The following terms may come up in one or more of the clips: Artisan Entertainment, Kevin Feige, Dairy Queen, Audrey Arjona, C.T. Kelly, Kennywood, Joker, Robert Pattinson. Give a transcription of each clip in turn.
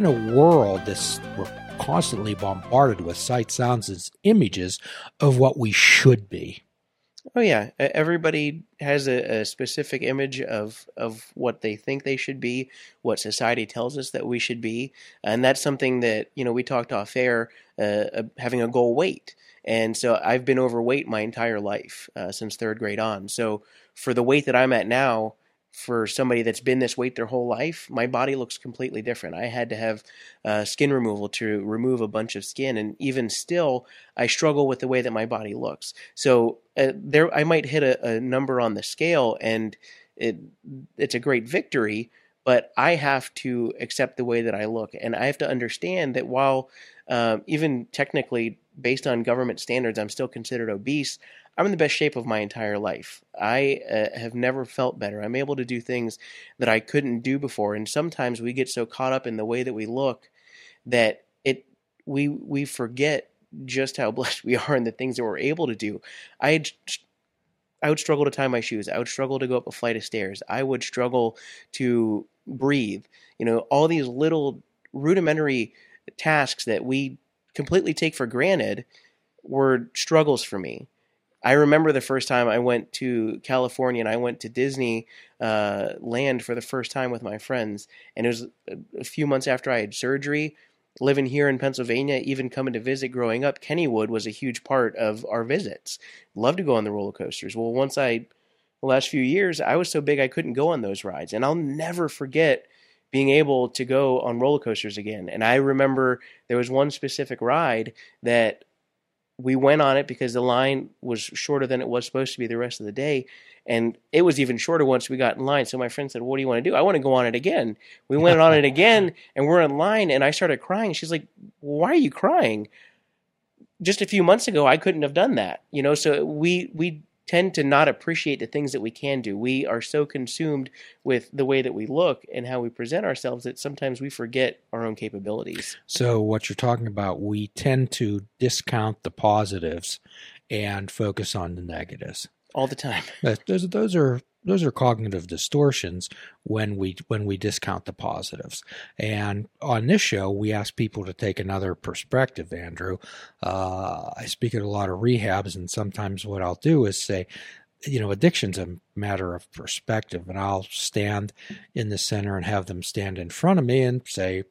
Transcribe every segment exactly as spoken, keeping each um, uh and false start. live in a world that's we're constantly bombarded with sights, sounds, and images of what we should be. Oh yeah, everybody has a, a specific image of of what they think they should be, what society tells us that we should be, and that's something that, you know, we talked off air, uh, having a goal weight. And so I've been overweight my entire life uh, since third grade on. So for the weight that I'm at now, for somebody that's been this weight their whole life, my body looks completely different. I had to have uh, skin removal to remove a bunch of skin, and even still, I struggle with the way that my body looks. So uh, there, I might hit a, a number on the scale, and it, it's a great victory, but I have to accept the way that I look, and I have to understand that while uh, even technically, based on government standards, I'm still considered obese, I'm in the best shape of my entire life. I uh, have never felt better. I'm able to do things that I couldn't do before. And sometimes we get so caught up in the way that we look that it we we forget just how blessed we are and the things that we're able to do. I I would struggle to tie my shoes. I would struggle to go up a flight of stairs. I would struggle to breathe. You know, all these little rudimentary tasks that we completely take for granted were struggles for me. I remember the first time I went to California and I went to Disney uh, Land for the first time with my friends. And it was a few months after I had surgery. Living here in Pennsylvania, even coming to visit growing up, Kennywood was a huge part of our visits. Loved to go on the roller coasters. Well, once I, the last few years, I was so big I couldn't go on those rides. And I'll never forget being able to go on roller coasters again. And I remember there was one specific ride that we went on it because the line was shorter than it was supposed to be the rest of the day. And it was even shorter once we got in line. So my friend said, "What do you want to do?" "I want to go on it again." We went on it again and we're in line and I started crying. She's like, "Why are you crying? Just a few months ago, I couldn't have done that." You know, so we, we tend to not appreciate the things that we can do. We are so consumed with the way that we look and how we present ourselves that sometimes we forget our own capabilities. So what you're talking about, we tend to discount the positives and focus on the negatives all the time. Those, those are those are cognitive distortions when we when we discount the positives. And on this show, we ask people to take another perspective, Andrew. Uh, I speak at a lot of rehabs, and sometimes what I'll do is say, you know, addiction's a matter of perspective, and I'll stand in the center and have them stand in front of me and say,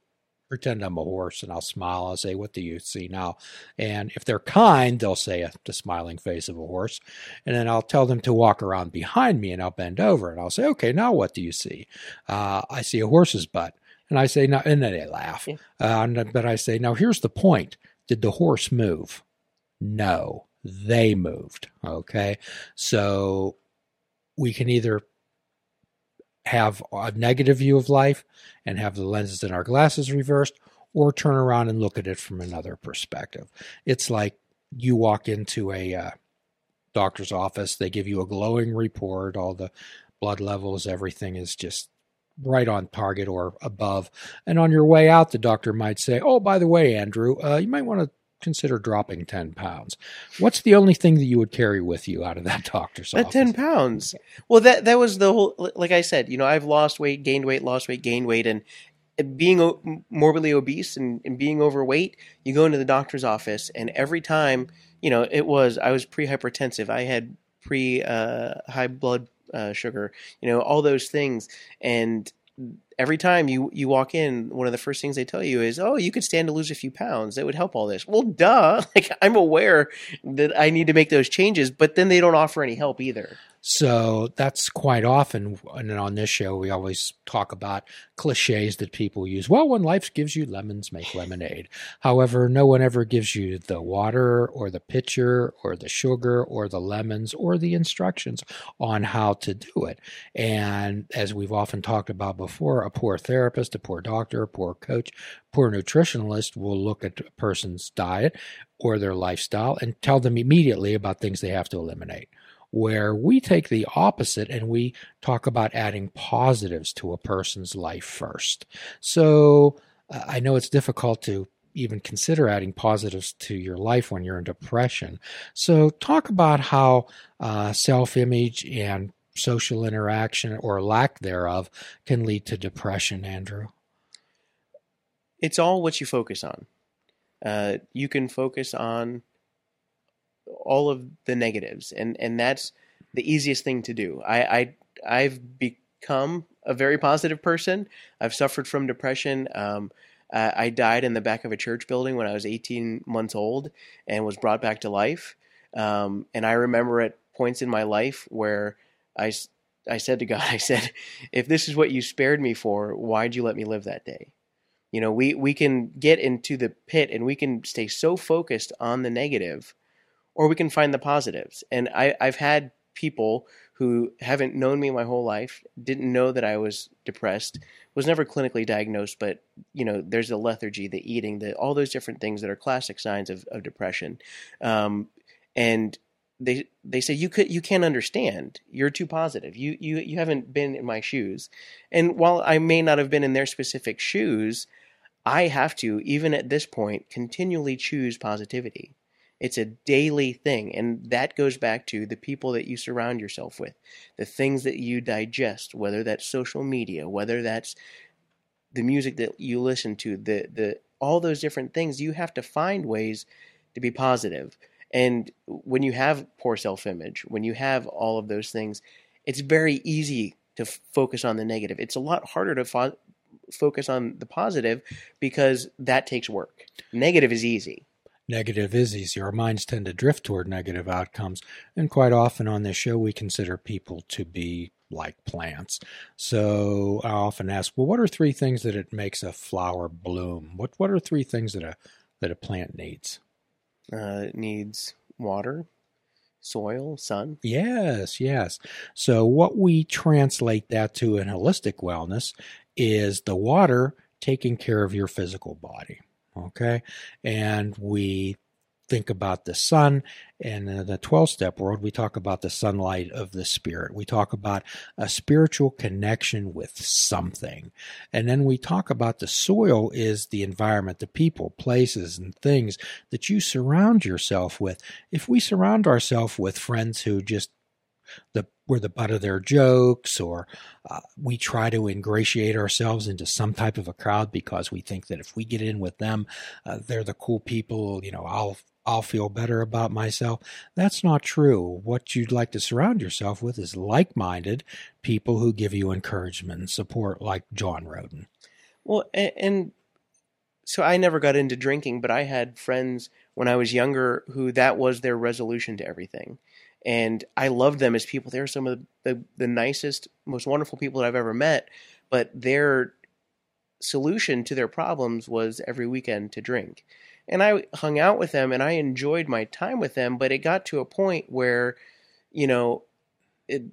pretend I'm a horse, and I'll smile. I'll say, "What do you see now?" And if they're kind, they'll say the smiling face of a horse. And then I'll tell them to walk around behind me, and I'll bend over, and I'll say, "Okay, now what do you see?" Uh, I see a horse's butt. And I say, "No," and then they laugh. Yeah. Uh, but I say, "Now here's the point. Did the horse move?" "No, they moved." Okay, so we can either have a negative view of life and have the lenses in our glasses reversed, or turn around and look at it from another perspective. It's like you walk into a uh, doctor's office, they give you a glowing report, all the blood levels, everything is just right on target or above. And on your way out, the doctor might say, "Oh, by the way, Andrew, uh, you might want to consider dropping ten pounds. What's the only thing that you would carry with you out of that doctor's that office? ten pounds. Well, that, that was the whole, like I said, you know, I've lost weight, gained weight, lost weight, gained weight. And being morbidly obese and, and being overweight, you go into the doctor's office and every time, you know, it was, I was pre-hypertensive. I had pre uh, high blood uh, sugar, you know, all those things. And every time you, you walk in, one of the first things they tell you is, "Oh, you could stand to lose a few pounds. That would help all this." Well, duh. Like, I'm aware that I need to make those changes, but then they don't offer any help either. So that's quite often, and on this show, we always talk about cliches that people use. Well, when life gives you lemons, make lemonade. However, no one ever gives you the water or the pitcher or the sugar or the lemons or the instructions on how to do it. And as we've often talked about before, a poor therapist, a poor doctor, a poor coach, poor nutritionalist will look at a person's diet or their lifestyle and tell them immediately about things they have to eliminate. Where we take the opposite and we talk about adding positives to a person's life first. So uh, I know it's difficult to even consider adding positives to your life when you're in depression. So talk about how uh, self-image and social interaction or lack thereof can lead to depression, Andrew. it's all what you focus on. Uh, you can focus on all of the negatives, and, and that's the easiest thing to do. I, I, I've become a very positive person. I've suffered from depression. Um, uh, I died in the back of a church building when I was eighteen months old and was brought back to life. Um, and I remember at points in my life where I, I said to God, I said, if this is what you spared me for, why'd you let me live that day? You know, we, we can get into the pit and we can stay so focused on the negative, or we can find the positives. And I, I've had people who haven't known me my whole life, didn't know that I was depressed, was never clinically diagnosed, but, you know, there's the lethargy, the eating, the all those different things that are classic signs of, of depression. Um, and they they say, you could you can't understand. You're too positive. You you you haven't been in my shoes. And while I may not have been in their specific shoes, I have to, even at this point, continually choose positivity. It's a daily thing, and that goes back to the people that you surround yourself with, the things that you digest, whether that's social media, whether that's the music that you listen to, the the all those different things. You have to find ways to be positive. And when you have poor self-image, when you have all of those things, it's very easy to f- focus on the negative. It's a lot harder to fo- focus on the positive because that takes work. Negative is easy. Negative is easier. Our minds tend to drift toward negative outcomes. And quite often on this show, we consider people to be like plants. So I often ask, well, what are three things that it makes a flower bloom? What what are three things that a that a plant needs? Uh, it needs water, soil, sun. Yes, yes. So what we translate that to in holistic wellness is the water taking care of your physical body. Okay, and we think about the sun, and in the twelve-step world, we talk about the sunlight of the spirit. We talk about a spiritual connection with something. And then we talk about the soil is the environment, the people, places, and things that you surround yourself with. If we surround ourselves with friends who just the we're the butt of their jokes, or uh, we try to ingratiate ourselves into some type of a crowd because we think that if we get in with them, uh, they're the cool people, you know, I'll I'll feel better about myself. That's not true. What you'd like to surround yourself with is like-minded people who give you encouragement and support, like John Roden. Well, and, and so I never got into drinking, but I had friends when I was younger who that was their resolution to everything. And I love them as people. They're some of the, the, the nicest, most wonderful people that I've ever met. But their solution to their problems was every weekend to drink. And I hung out with them and I enjoyed my time with them. But it got to a point where, you know, it,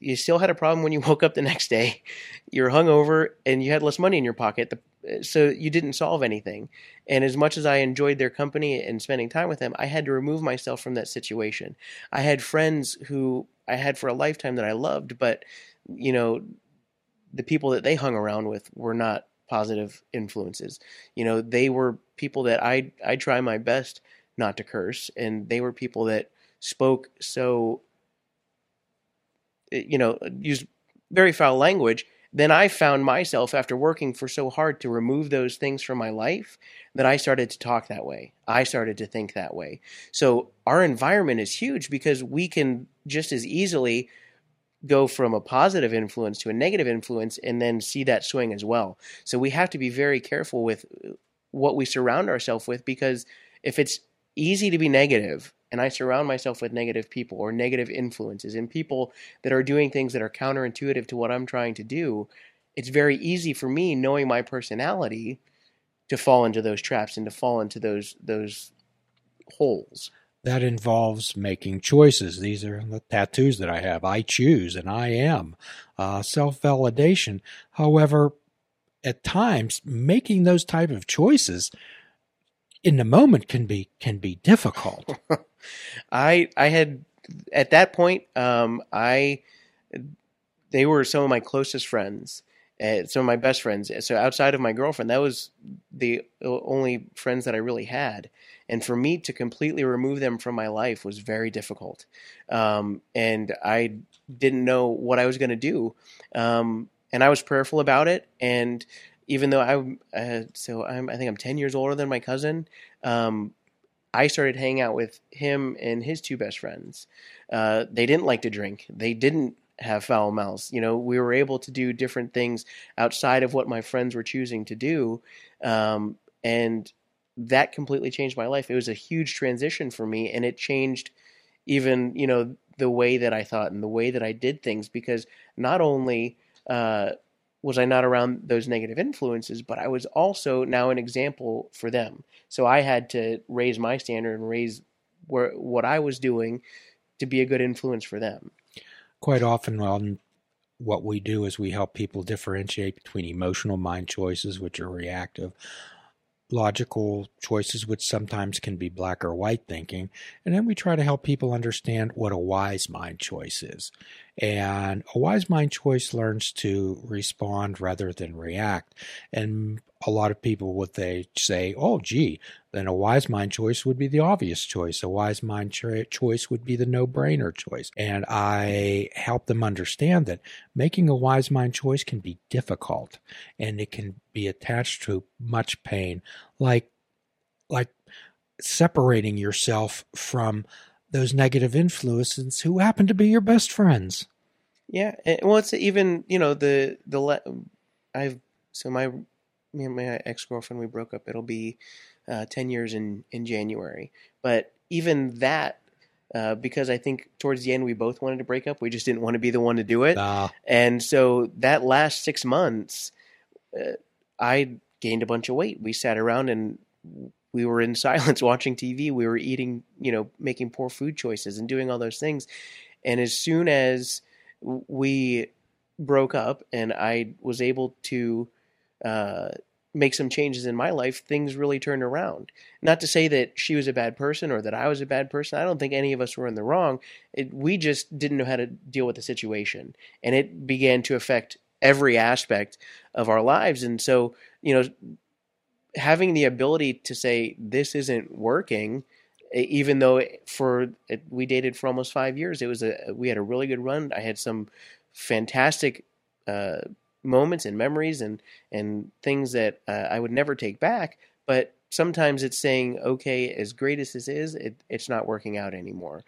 you still had a problem when you woke up the next day. You're hungover and you had less money in your pocket. The So you didn't solve anything. And as much as I enjoyed their company and spending time with them, I had to remove myself from that situation. I had friends who I had for a lifetime that I loved, but, you know, the people that they hung around with were not positive influences. You know, they were people that I, I try my best not to curse. And they were people that spoke so, you know, used very foul language. Then I found myself, after working for so hard to remove those things from my life, that I started to talk that way. I started to think that way. So our environment is huge because we can just as easily go from a positive influence to a negative influence and then see that swing as well. So we have to be very careful with what we surround ourselves with, because if it's easy to be negative and I surround myself with negative people or negative influences and people that are doing things that are counterintuitive to what I'm trying to do, it's very easy for me, knowing my personality, to fall into those traps and to fall into those those holes. That involves making choices. These are the tattoos that I have. I choose and I am. Uh, self-validation. However, at times, making those type of choices in the moment can be can be difficult. I I had at that point um, I they were some of my closest friends, uh, some of my best friends. So outside of my girlfriend, that was the only friends that I really had. And for me to completely remove them from my life was very difficult. Um, and I didn't know what I was going to do. Um, and I was prayerful about it. And even though I, uh, so I'm, I think I'm ten years older than my cousin. Um, I started hanging out with him and his two best friends. Uh, they didn't like to drink. They didn't have foul mouths. You know, we were able to do different things outside of what my friends were choosing to do. Um, and that completely changed my life. It was a huge transition for me, and it changed even, you know, the way that I thought and the way that I did things, because not only uh, was I not around those negative influences, but I was also now an example for them. So I had to raise my standard and raise where, what I was doing to be a good influence for them. Quite often, well, what we do is we help people differentiate between emotional mind choices, which are reactive, logical choices, which sometimes can be black or white thinking. And then we try to help people understand what a wise mind choice is. And a wise mind choice learns to respond rather than react. And a lot of people, what they say, oh, gee, then a wise mind choice would be the obvious choice. A wise mind cho- choice would be the no-brainer choice. And I help them understand that making a wise mind choice can be difficult, and it can be attached to much pain, like, like separating yourself from those negative influences who happen to be your best friends. Yeah. Well, it's even, you know, the, the, le- I've, so my, me and my ex-girlfriend, we broke up. It'll be uh, ten years in, in January. But even that, uh, because I think towards the end, we both wanted to break up. We just didn't want to be the one to do it. Nah. And so that last six months, uh, I gained a bunch of weight. We sat around and we were in silence watching T V. We were eating, you know, making poor food choices and doing all those things. And as soon as we broke up and I was able to uh, make some changes in my life, things really turned around. Not to say that she was a bad person or that I was a bad person. I don't think any of us were in the wrong. It, we just didn't know how to deal with the situation. And it began to affect every aspect of our lives. And so, you know, having the ability to say, this isn't working, even though for we dated for almost five years, it was a, we had a really good run. I had some fantastic uh, moments and memories and, and things that uh, I would never take back. But sometimes it's saying, okay, as great as this is, it, it's not working out anymore.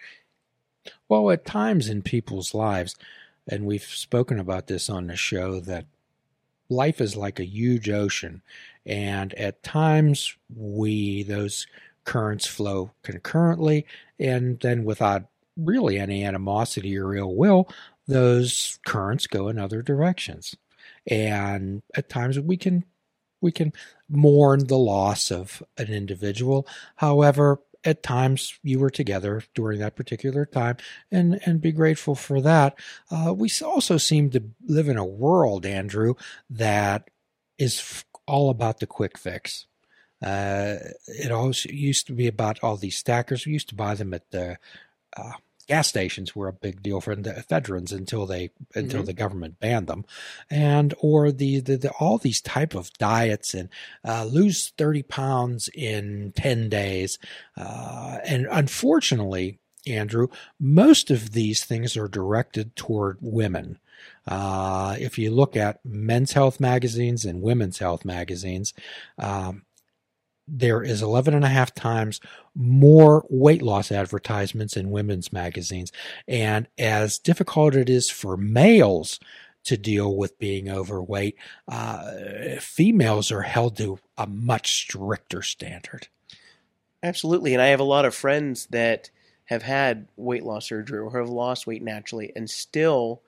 Well, at times in people's lives, and we've spoken about this on the show, that life is like a huge ocean, and at times we, those currents flow concurrently, and then without really any animosity or ill will, those currents go in other directions. And at times we can, we can mourn the loss of an individual. However, at times you were together during that particular time, and, and be grateful for that. Uh, we also seem to live in a world, Andrew, that is f- all about the quick fix. Uh, it also used to be about all these stackers. We used to buy them at the uh, gas stations were a big deal for the ephedrines until they, until mm-hmm. the government banned them, and, or the, the, the all these type of diets and, uh, lose thirty pounds in ten days. Uh, and unfortunately, Andrew, most of these things are directed toward women. Uh, if you look at men's health magazines and women's health magazines, um, there is eleven and a half times more weight loss advertisements in women's magazines. And as difficult it is for males to deal with being overweight, uh, females are held to a much stricter standard. Absolutely. And I have a lot of friends that have had weight loss surgery or have lost weight naturally and still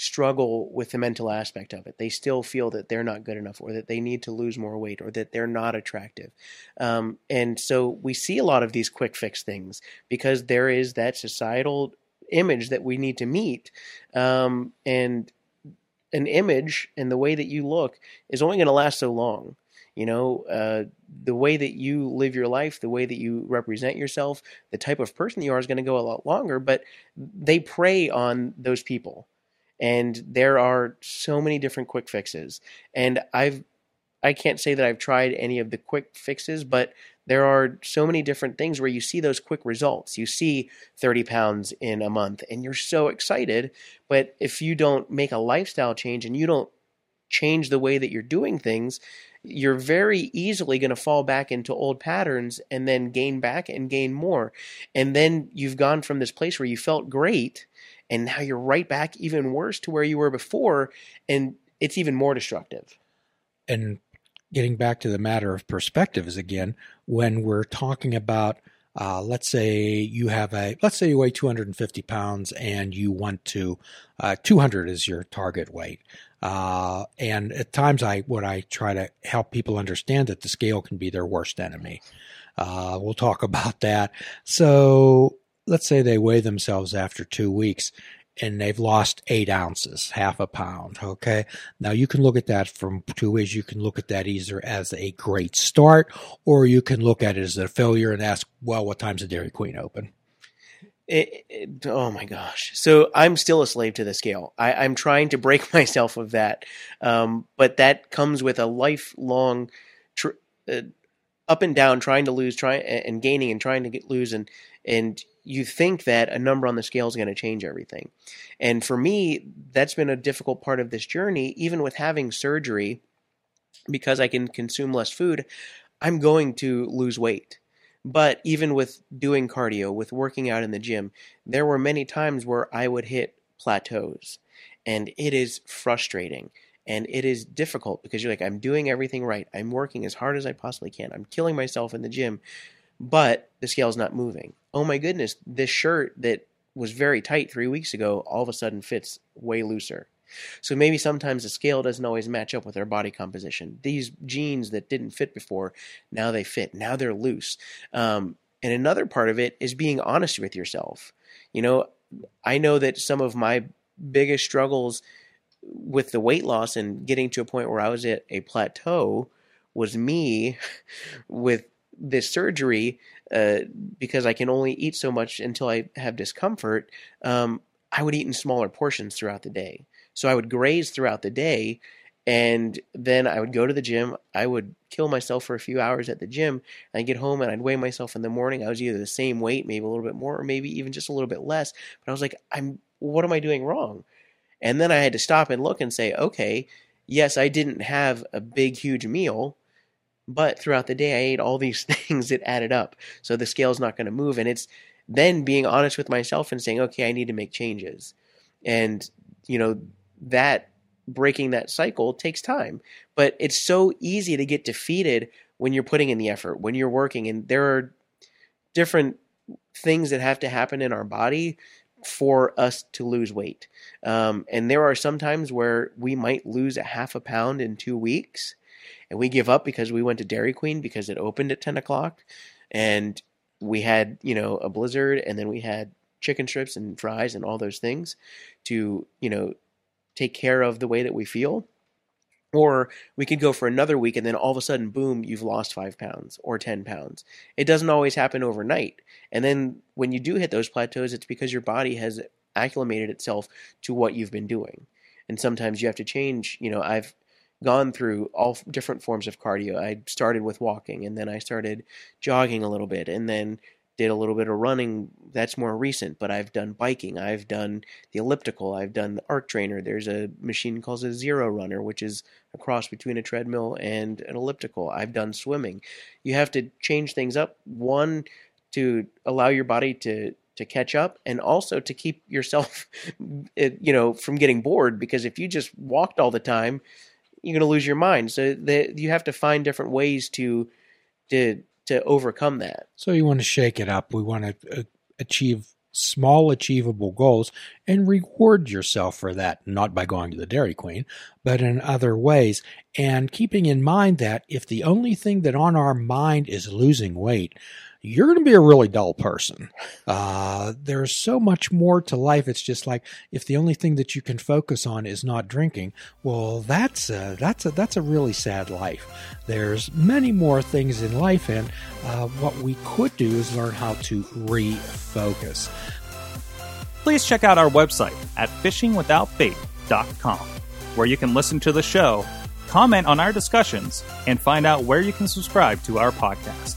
struggle with the mental aspect of it. They still feel that they're not good enough, or that they need to lose more weight, or that they're not attractive. Um, and so we see a lot of these quick fix things because there is that societal image that we need to meet. Um, and an image and the way that you look is only going to last so long. You know, uh, the way that you live your life, the way that you represent yourself, the type of person you are is going to go a lot longer, but they prey on those people. And there are so many different quick fixes. And I've, I can't say that I've tried any of the quick fixes, but there are so many different things where you see those quick results. You see thirty pounds in a month and you're so excited. But if you don't make a lifestyle change and you don't change the way that you're doing things, you're very easily going to fall back into old patterns and then gain back and gain more. And then you've gone from this place where you felt great, and now you're right back even worse to where you were before, and it's even more destructive. And getting back to the matter of perspectives again, when we're talking about, uh, let's say you have a, let's say you weigh two hundred fifty pounds and you want to, uh, two hundred is your target weight. Uh, and at times I, what I try to help people understand that the scale can be their worst enemy. Uh, we'll talk about that. So let's say they weigh themselves after two weeks and they've lost eight ounces, half a pound. Okay. Now you can look at that from two ways. You can look at that either as a great start, or you can look at it as a failure and ask, well, what time's the Dairy Queen open? It, it, oh my gosh. So I'm still a slave to the scale. I, I'm trying to break myself of that. Um, but that comes with a lifelong tr- uh, up and down, trying to lose, try and gaining and trying to get lose. And, and, you think that a number on the scale is going to change everything. And for me, that's been a difficult part of this journey. Even with having surgery, because I can consume less food, I'm going to lose weight. But even with doing cardio, with working out in the gym, there were many times where I would hit plateaus. And it is frustrating. And it is difficult because you're like, I'm doing everything right. I'm working as hard as I possibly can. I'm killing myself in the gym. But the scale's not moving. Oh my goodness, this shirt that was very tight three weeks ago all of a sudden fits way looser. So maybe sometimes the scale doesn't always match up with our body composition. These jeans that didn't fit before, now they fit. Now they're loose. Um, and another part of it is being honest with yourself. You know, I know that some of my biggest struggles with the weight loss and getting to a point where I was at a plateau was me with this surgery, uh, because I can only eat so much until I have discomfort, um, I would eat in smaller portions throughout the day. So I would graze throughout the day, and then I would go to the gym. I would kill myself for a few hours at the gym. I'd get home and I'd weigh myself in the morning. I was either the same weight, maybe a little bit more, or maybe even just a little bit less. But I was like, I'm, what am I doing wrong? And then I had to stop and look and say, okay, yes, I didn't have a big, huge meal, but throughout the day, I ate all these things that added up. So the scale's not going to move. And it's then being honest with myself and saying, okay, I need to make changes. And, you know, that breaking that cycle takes time. But it's so easy to get defeated when you're putting in the effort, when you're working. And there are different things that have to happen in our body for us to lose weight. Um, and there are some times where we might lose a half a pound in two weeks. And we give up because we went to Dairy Queen because it opened at ten o'clock and we had, you know, a blizzard, and then we had chicken strips and fries and all those things to, you know, take care of the way that we feel. Or we could go for another week and then all of a sudden, boom, you've lost five pounds or ten pounds. It doesn't always happen overnight. And then when you do hit those plateaus, it's because your body has acclimated itself to what you've been doing. And sometimes you have to change, you know, I've gone through all different forms of cardio. I started with walking, and then I started jogging a little bit, and then did a little bit of running. That's more recent, but I've done biking. I've done the elliptical. I've done the arc trainer. There's a machine called a zero runner, which is a cross between a treadmill and an elliptical. I've done swimming. You have to change things up, one, to allow your body to to catch up, and also to keep yourself, you know, from getting bored, because if you just walked all the time, you're going to lose your mind. So the, you have to find different ways to to to overcome that. So you want to shake it up. We want to uh, achieve small, achievable goals and reward yourself for that, not by going to the Dairy Queen, but in other ways. And keeping in mind that if the only thing that on our mind is losing weight, you're going to be a really dull person. Uh, there's so much more to life. It's just like, if the only thing that you can focus on is not drinking, well, that's a, that's a, that's a really sad life. There's many more things in life, and uh, what we could do is learn how to refocus. Please check out our website at fishing without bait dot com, where you can listen to the show, comment on our discussions, and find out where you can subscribe to our podcast.